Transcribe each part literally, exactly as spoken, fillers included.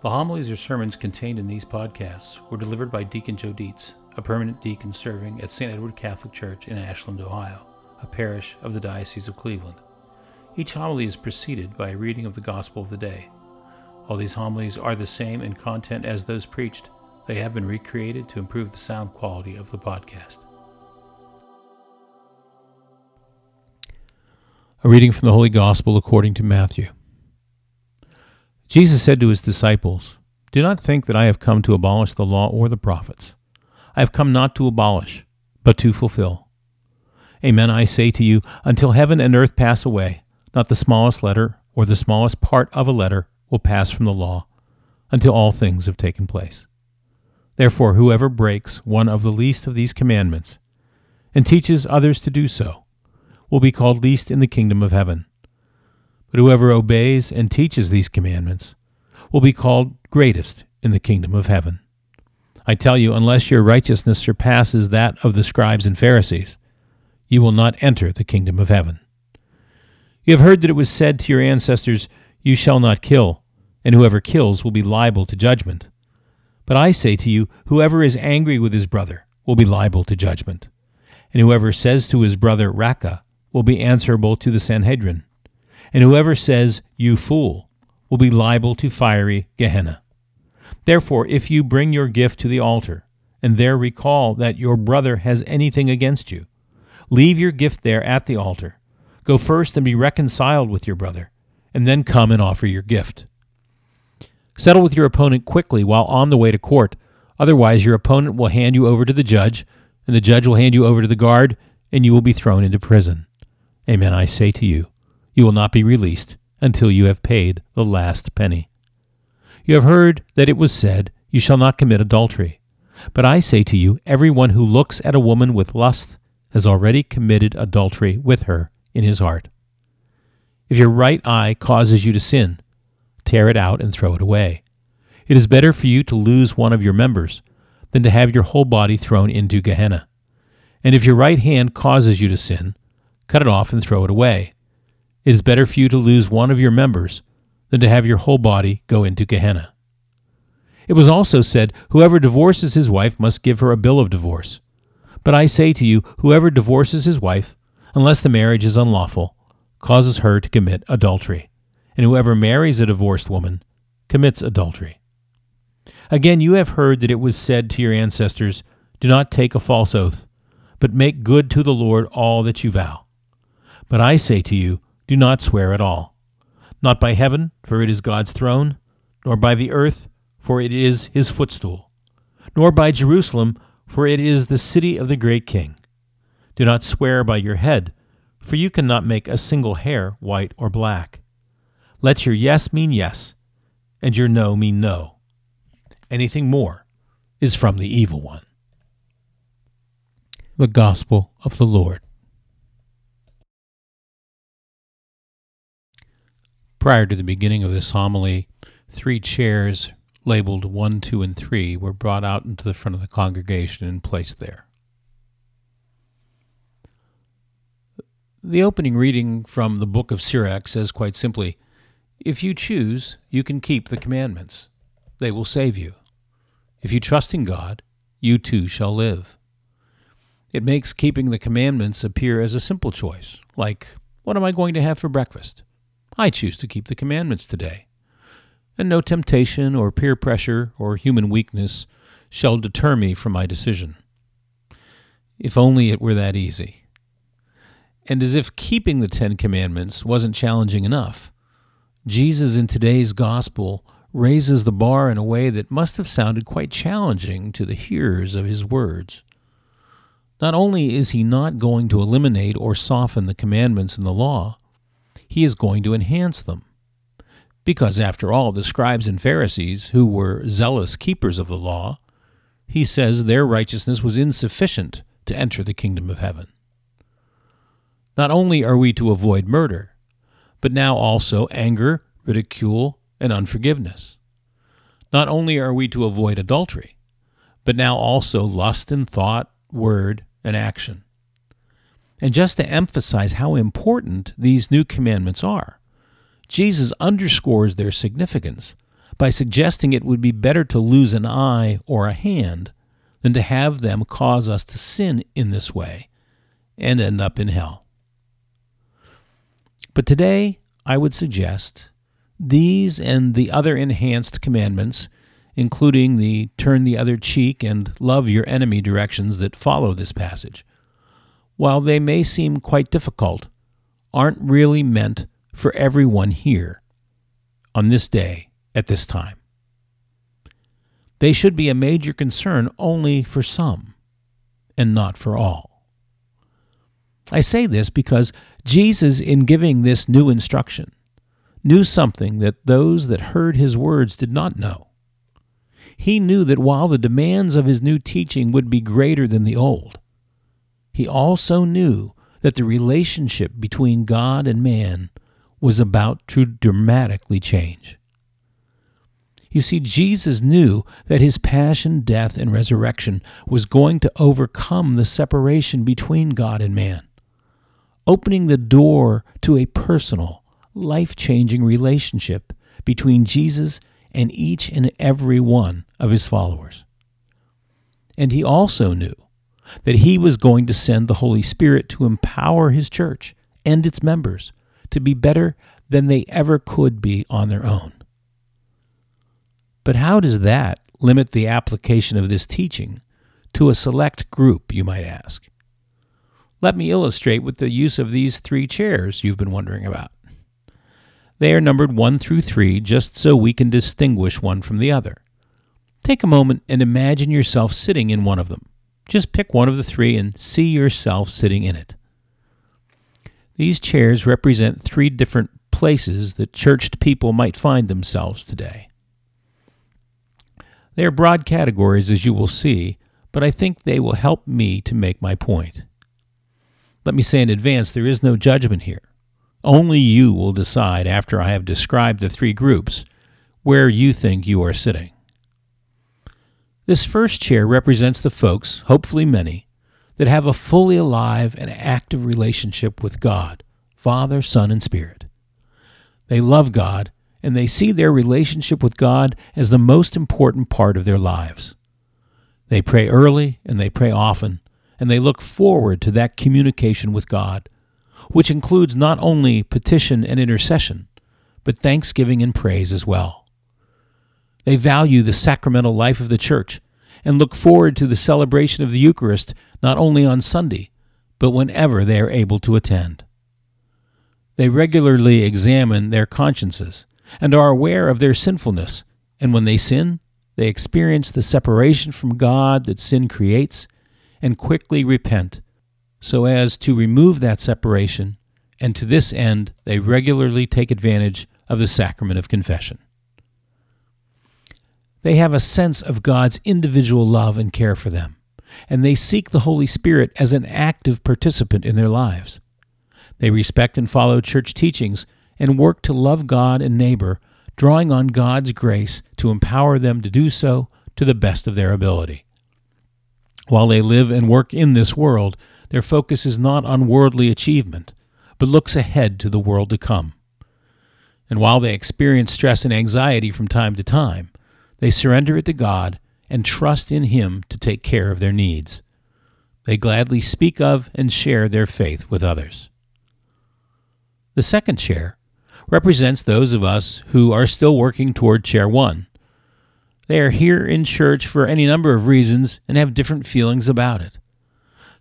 The homilies or sermons contained in these podcasts were delivered by Deacon Joe Dietz, a permanent deacon serving at Saint Edward Catholic Church in Ashland, Ohio, a parish of the Diocese of Cleveland. Each homily is preceded by a reading of the Gospel of the Day. All these homilies are the same in content as those preached. They have been recreated to improve the sound quality of the podcast. A reading from the Holy Gospel according to Matthew. Jesus said to his disciples, "Do not think that I have come to abolish the law or the prophets. I have come not to abolish, but to fulfill. Amen, I say to you, until heaven and earth pass away, not the smallest letter or the smallest part of a letter will pass from the law until all things have taken place. Therefore, whoever breaks one of the least of these commandments and teaches others to do so will be called least in the kingdom of heaven. But whoever obeys and teaches these commandments will be called greatest in the kingdom of heaven. I tell you, unless your righteousness surpasses that of the scribes and Pharisees, you will not enter the kingdom of heaven. You have heard that it was said to your ancestors, 'You shall not kill,' and whoever kills will be liable to judgment. But I say to you, whoever is angry with his brother will be liable to judgment, and whoever says to his brother, 'Raca,' will be answerable to the Sanhedrin, and whoever says, 'You fool,' will be liable to fiery Gehenna. Therefore, if you bring your gift to the altar, and there recall that your brother has anything against you, leave your gift there at the altar. Go first and be reconciled with your brother, and then come and offer your gift. Settle with your opponent quickly while on the way to court, otherwise your opponent will hand you over to the judge, and the judge will hand you over to the guard, and you will be thrown into prison. Amen, I say to you, you will not be released until you have paid the last penny. You have heard that it was said, 'You shall not commit adultery.' But I say to you, everyone who looks at a woman with lust has already committed adultery with her in his heart. If your right eye causes you to sin, tear it out and throw it away. It is better for you to lose one of your members than to have your whole body thrown into Gehenna. And if your right hand causes you to sin, cut it off and throw it away. It is better for you to lose one of your members than to have your whole body go into Gehenna. It was also said, 'Whoever divorces his wife must give her a bill of divorce.' But I say to you, whoever divorces his wife, unless the marriage is unlawful, causes her to commit adultery, and whoever marries a divorced woman commits adultery. Again, you have heard that it was said to your ancestors, 'Do not take a false oath, but make good to the Lord all that you vow.' But I say to you, do not swear at all, not by heaven, for it is God's throne, nor by the earth, for it is his footstool, nor by Jerusalem, for it is the city of the great king. Do not swear by your head, for you cannot make a single hair white or black. Let your yes mean yes, and your no mean no. Anything more is from the evil one." The Gospel of the Lord. Prior to the beginning of this homily, three chairs labeled one, two, and three were brought out into the front of the congregation and placed there. The opening reading from the Book of Sirach says quite simply, "If you choose, you can keep the commandments. They will save you. If you trust in God, you too shall live." It makes keeping the commandments appear as a simple choice, like, what am I going to have for breakfast? I choose to keep the commandments today. And no temptation or peer pressure or human weakness shall deter me from my decision. If only it were that easy. And as if keeping the Ten Commandments wasn't challenging enough, Jesus in today's gospel raises the bar in a way that must have sounded quite challenging to the hearers of his words. Not only is he not going to eliminate or soften the commandments in the law, he is going to enhance them. Because after all, the scribes and Pharisees, who were zealous keepers of the law, he says their righteousness was insufficient to enter the kingdom of heaven. Not only are we to avoid murder, but now also anger, ridicule, and unforgiveness. Not only are we to avoid adultery, but now also lust in thought, word, and action. And just to emphasize how important these new commandments are, Jesus underscores their significance by suggesting it would be better to lose an eye or a hand than to have them cause us to sin in this way and end up in hell. But today, I would suggest these and the other enhanced commandments, including the turn the other cheek and love your enemy directions that follow this passage, while they may seem quite difficult, aren't really meant for everyone here on this day at this time. They should be a major concern only for some and not for all. I say this because Jesus, in giving this new instruction, knew something that those that heard his words did not know. He knew that while the demands of his new teaching would be greater than the old, he also knew that the relationship between God and man was about to dramatically change. You see, Jesus knew that his passion, death, and resurrection was going to overcome the separation between God and man, opening the door to a personal, life-changing relationship between Jesus and each and every one of his followers. And he also knew that he was going to send the Holy Spirit to empower his church and its members to be better than they ever could be on their own. But how does that limit the application of this teaching to a select group, you might ask? Let me illustrate with the use of these three chairs you've been wondering about. They are numbered one through three, just so we can distinguish one from the other. Take a moment and imagine yourself sitting in one of them. Just pick one of the three and see yourself sitting in it. These chairs represent three different places that churched people might find themselves today. They are broad categories, as you will see, but I think they will help me to make my point. Let me say in advance, there is no judgment here. Only you will decide, after I have described the three groups, where you think you are sitting. This first chair represents the folks, hopefully many, that have a fully alive and active relationship with God, Father, Son, and Spirit. They love God, and they see their relationship with God as the most important part of their lives. They pray early, and they pray often, and they look forward to that communication with God, which includes not only petition and intercession, but thanksgiving and praise as well. They value the sacramental life of the church and look forward to the celebration of the Eucharist not only on Sunday, but whenever they are able to attend. They regularly examine their consciences and are aware of their sinfulness, and when they sin, they experience the separation from God that sin creates and quickly repent, so as to remove that separation, and to this end, they regularly take advantage of the sacrament of confession. They have a sense of God's individual love and care for them, and they seek the Holy Spirit as an active participant in their lives. They respect and follow church teachings and work to love God and neighbor, drawing on God's grace to empower them to do so to the best of their ability. While they live and work in this world, their focus is not on worldly achievement, but looks ahead to the world to come. And while they experience stress and anxiety from time to time, they surrender it to God and trust in Him to take care of their needs. They gladly speak of and share their faith with others. The second chair represents those of us who are still working toward chair one. They are here in church for any number of reasons and have different feelings about it.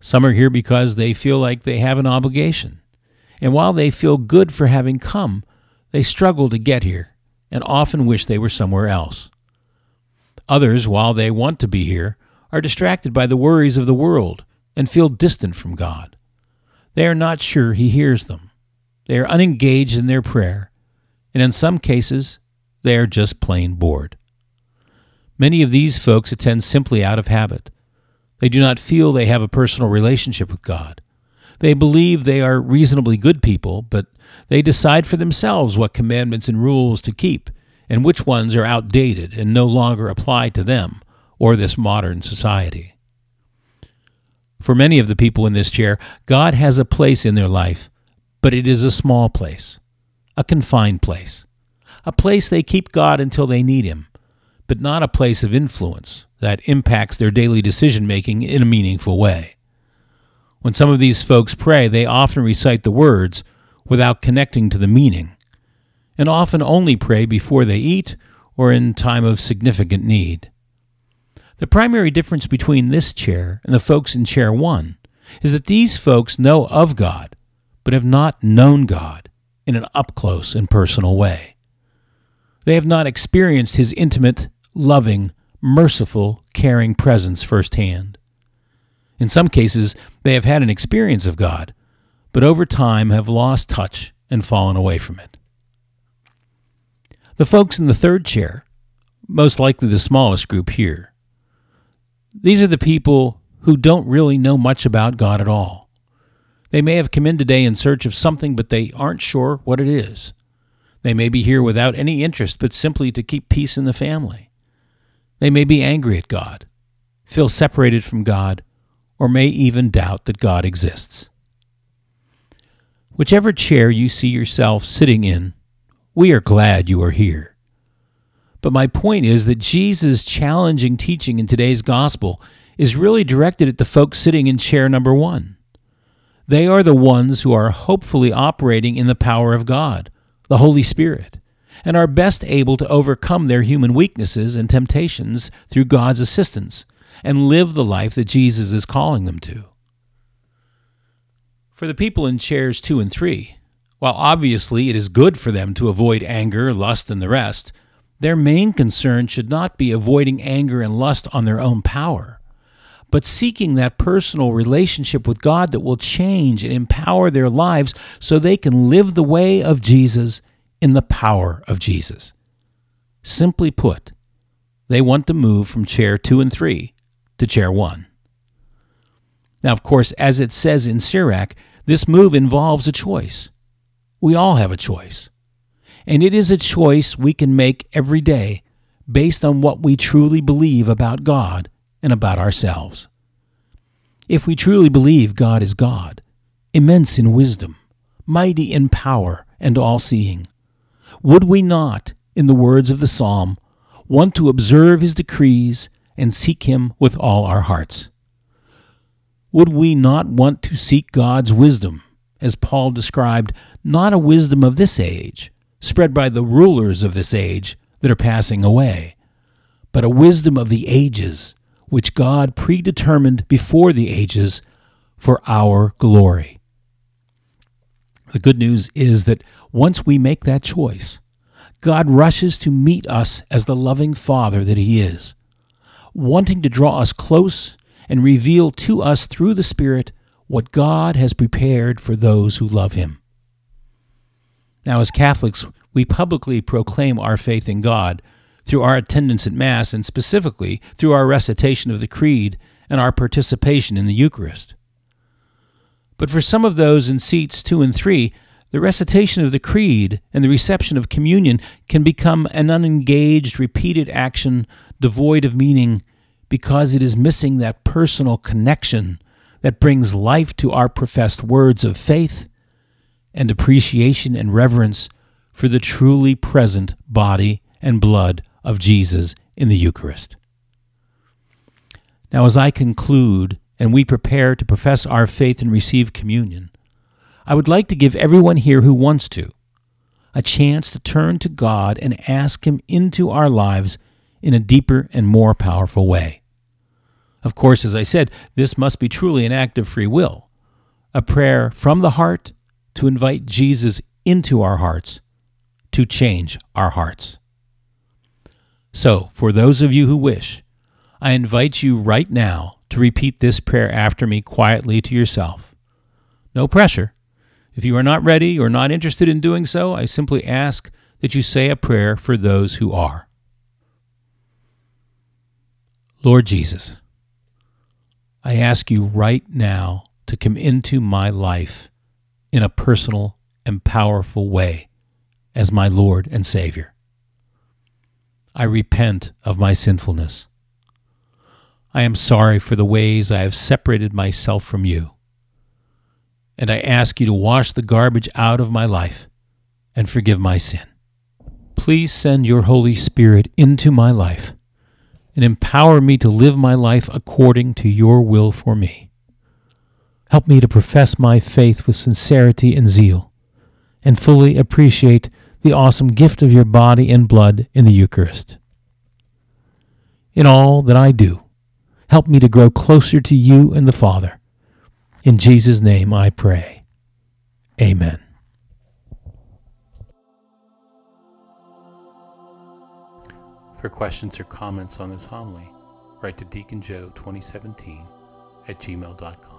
Some are here because they feel like they have an obligation, and while they feel good for having come, they struggle to get here and often wish they were somewhere else. Others, while they want to be here, are distracted by the worries of the world and feel distant from God. They are not sure He hears them. They are unengaged in their prayer, and in some cases, they are just plain bored. Many of these folks attend simply out of habit. They do not feel they have a personal relationship with God. They believe they are reasonably good people, but they decide for themselves what commandments and rules to keep, and which ones are outdated and no longer apply to them or this modern society. For many of the people in this chair, God has a place in their life, but it is a small place, a confined place, a place they keep God until they need him, but not a place of influence that impacts their daily decision-making in a meaningful way. When some of these folks pray, they often recite the words without connecting to the meaning, and often only pray before they eat or in time of significant need. The primary difference between this chair and the folks in chair one is that these folks know of God, but have not known God in an up-close and personal way. They have not experienced his intimate, loving, merciful, caring presence firsthand. In some cases, they have had an experience of God, but over time have lost touch and fallen away from it. The folks in the third chair, most likely the smallest group here, these are the people who don't really know much about God at all. They may have come in today in search of something, but they aren't sure what it is. They may be here without any interest, but simply to keep peace in the family. They may be angry at God, feel separated from God, or may even doubt that God exists. Whichever chair you see yourself sitting in, we are glad you are here. But my point is that Jesus' challenging teaching in today's gospel is really directed at the folks sitting in chair number one. They are the ones who are hopefully operating in the power of God, the Holy Spirit, and are best able to overcome their human weaknesses and temptations through God's assistance and live the life that Jesus is calling them to. For the people in chairs two and three, while obviously it is good for them to avoid anger, lust, and the rest, their main concern should not be avoiding anger and lust on their own power, but seeking that personal relationship with God that will change and empower their lives so they can live the way of Jesus in the power of Jesus. Simply put, they want to move from chair two and three to chair one. Now, of course, as it says in Sirach, this move involves a choice. We all have a choice. And it is a choice we can make every day based on what we truly believe about God and about ourselves. If we truly believe God is God, immense in wisdom, mighty in power, and all-seeing, would we not, in the words of the psalm, want to observe his decrees and seek him with all our hearts? Would we not want to seek God's wisdom, as Paul described, not a wisdom of this age, spread by the rulers of this age that are passing away, but a wisdom of the ages, which God predetermined before the ages for our glory? The good news is that once we make that choice, God rushes to meet us as the loving Father that he is, wanting to draw us close and reveal to us through the Spirit what God has prepared for those who love him. Now, as Catholics, we publicly proclaim our faith in God through our attendance at Mass and specifically through our recitation of the Creed and our participation in the Eucharist. But for some of those in seats two and three, the recitation of the Creed and the reception of communion can become an unengaged, repeated action devoid of meaning because it is missing that personal connection that brings life to our professed words of faith and appreciation and reverence for the truly present body and blood of Jesus in the Eucharist. Now, as I conclude and we prepare to profess our faith and receive communion, I would like to give everyone here who wants to a chance to turn to God and ask him into our lives in a deeper and more powerful way. Of course, as I said, this must be truly an act of free will, a prayer from the heart to invite Jesus into our hearts, to change our hearts. So, for those of you who wish, I invite you right now to repeat this prayer after me quietly to yourself. No pressure. If you are not ready or not interested in doing so, I simply ask that you say a prayer for those who are. Lord Jesus, I ask you right now to come into my life in a personal and powerful way as my Lord and Savior. I repent of my sinfulness. I am sorry for the ways I have separated myself from you, and I ask you to wash the garbage out of my life and forgive my sin. Please send your Holy Spirit into my life and empower me to live my life according to your will for me. Help me to profess my faith with sincerity and zeal, and fully appreciate the awesome gift of your body and blood in the Eucharist. In all that I do, help me to grow closer to you and the Father. In Jesus' name I pray. Amen. For questions or comments on this homily, write to Deacon Joe twenty seventeen at gmail dot com.